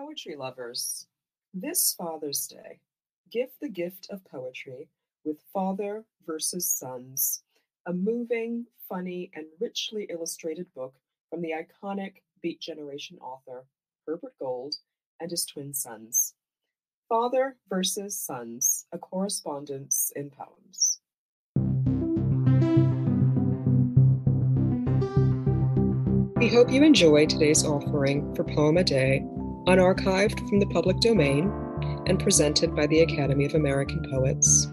Poetry lovers, this Father's Day, give the gift of poetry with Father versus Sons, a moving, funny, and richly illustrated book from the iconic Beat Generation author Herbert Gold and his twin sons. Father versus Sons, a correspondence in poems. We hope you enjoy today's offering for Poem A Day, unarchived from the public domain and presented by the Academy of American Poets.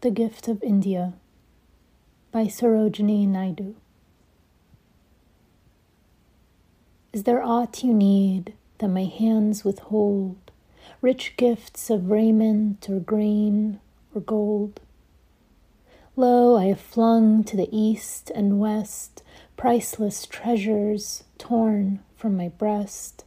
The Gift of India by Sarojini Naidu. Is there aught you need that my hands withhold, rich gifts of raiment or grain or gold? Lo, I have flung to the east and west priceless treasures torn from my breast,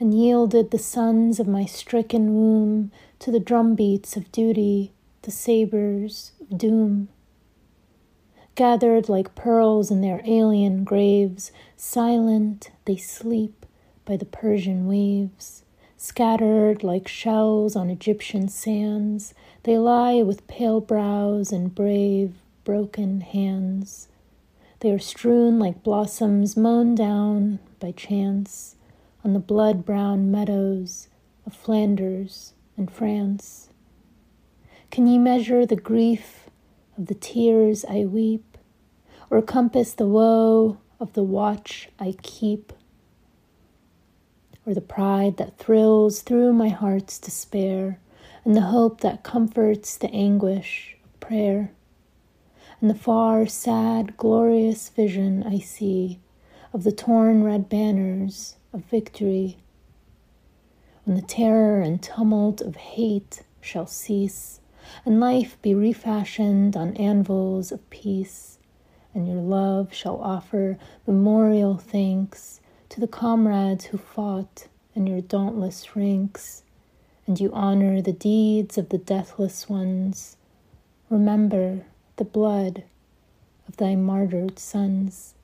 and yielded the sons of my stricken womb to the drumbeats of duty, the sabers of doom. Gathered like pearls in their alien graves, silent they sleep by the Persian waves. Scattered like shells on Egyptian sands, they lie with pale brows and brave, broken hands. They are strewn like blossoms mown down by chance on the blood-brown meadows of Flanders and France. Can ye measure the grief of the tears I weep, or compass the woe of the watch I keep, or the pride that thrills through my heart's despair, and the hope that comforts the anguish of prayer, and the far, sad, glorious vision I see of the torn red banners of victory, when the terror and tumult of hate shall cease, and life be refashioned on anvils of peace, and your love shall offer memorial thanks to the comrades who fought in your dauntless ranks, and you honor the deeds of the deathless ones. Remember the blood of thy martyred sons.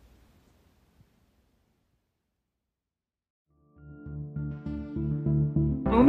Poem